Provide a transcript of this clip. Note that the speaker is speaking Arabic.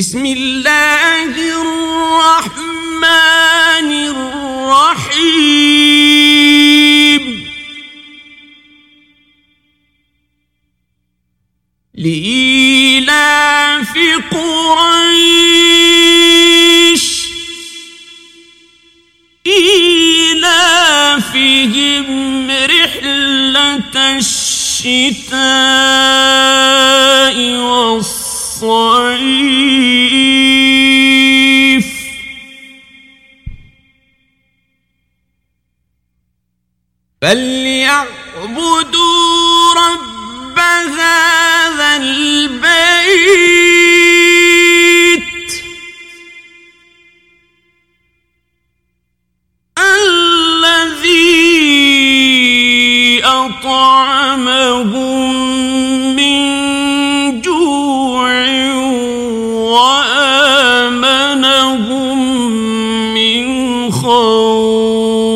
بسم الله الرحمن الرحيم لإلاف قريش إلافهم رحلة الشتاء والصيف فليعبدوا رب هذا البيت الذي أطعمهم وآمنهم من خوف.